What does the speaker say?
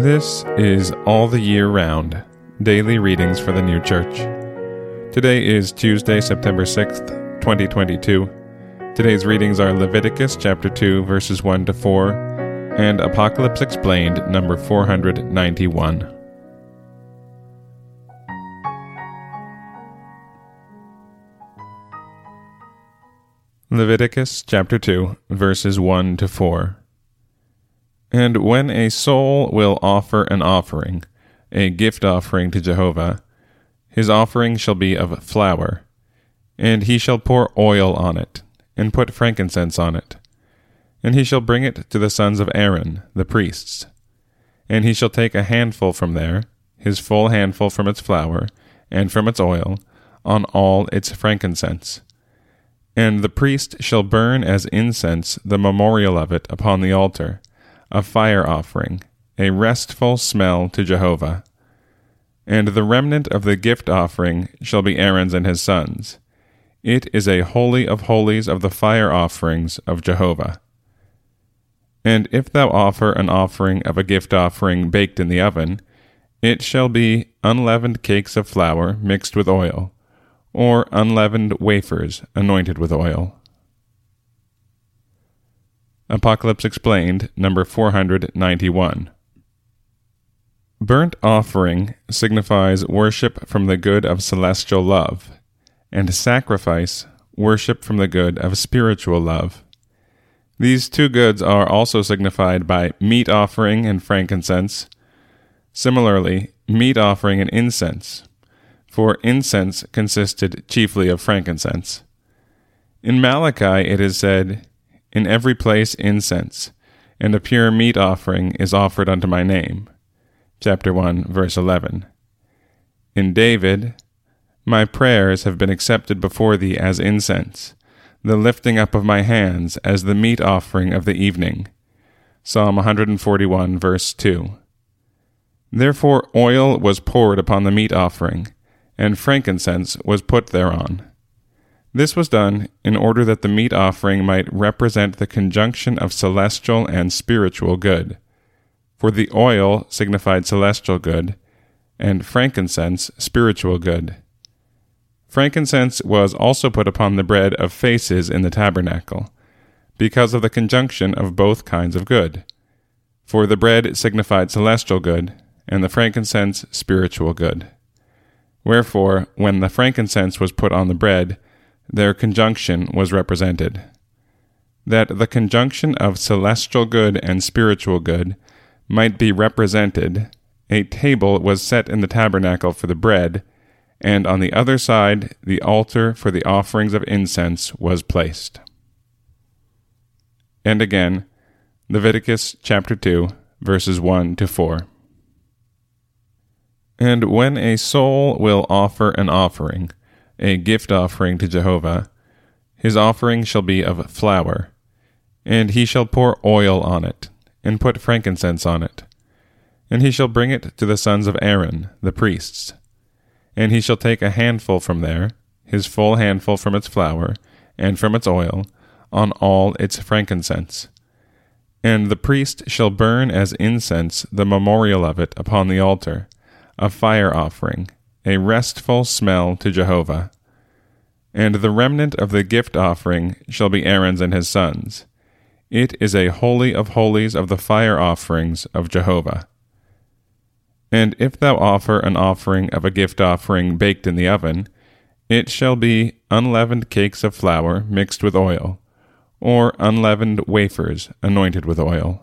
This is All the Year Round, daily readings for the New Church. Today is Tuesday, September 6th, 2022. Today's readings are Leviticus chapter 2, verses 1 to 4, and Apocalypse Explained, number 491. Leviticus chapter 2, verses 1 to 4. And when a soul will offer an offering, a gift offering to Jehovah, his offering shall be of flour, and he shall pour oil on it, and put frankincense on it. And he shall bring it to the sons of Aaron, the priests. And he shall take a handful from there, his full handful from its flour, and from its oil, on all its frankincense. And the priest shall burn as incense the memorial of it upon the altar, a fire offering, a restful smell to Jehovah. And the remnant of the gift offering shall be Aaron's and his sons. It is a holy of holies of the fire offerings of Jehovah. And if thou offer an offering of a gift offering baked in the oven, it shall be unleavened cakes of flour mixed with oil, or unleavened wafers anointed with oil. Apocalypse Explained, number 491. Burnt offering signifies worship from the good of celestial love, and sacrifice, worship from the good of spiritual love. These two goods are also signified by meat offering and frankincense. Similarly, meat offering and incense, for incense consisted chiefly of frankincense. In Malachi it is said, "In every place incense, and a pure meat offering is offered unto my name." Chapter 1, verse 11. In David, "My prayers have been accepted before thee as incense, the lifting up of my hands as the meat offering of the evening." Psalm 141, verse 2. Therefore oil was poured upon the meat offering, and frankincense was put thereon. This was done in order that the meat offering might represent the conjunction of celestial and spiritual good, for the oil signified celestial good, and frankincense spiritual good. Frankincense was also put upon the bread of faces in the tabernacle, because of the conjunction of both kinds of good, for the bread signified celestial good, and the frankincense spiritual good. Wherefore, when the frankincense was put on the bread, their conjunction was represented. That the conjunction of celestial good and spiritual good might be represented, a table was set in the tabernacle for the bread, and on the other side the altar for the offerings of incense was placed. And again, Leviticus chapter 2, verses 1 to 4. And when a soul will offer an offering, a gift offering to Jehovah, his offering shall be of flour, and he shall pour oil on it, and put frankincense on it. And he shall bring it to the sons of Aaron, the priests. And he shall take a handful from there, his full handful from its flour, and from its oil, on all its frankincense. And the priest shall burn as incense the memorial of it upon the altar, a fire offering, a restful smell to Jehovah. And the remnant of the gift offering shall be Aaron's and his sons. It is a holy of holies of the fire offerings of Jehovah. And if thou offer an offering of a gift offering baked in the oven, it shall be unleavened cakes of flour mixed with oil, or unleavened wafers anointed with oil.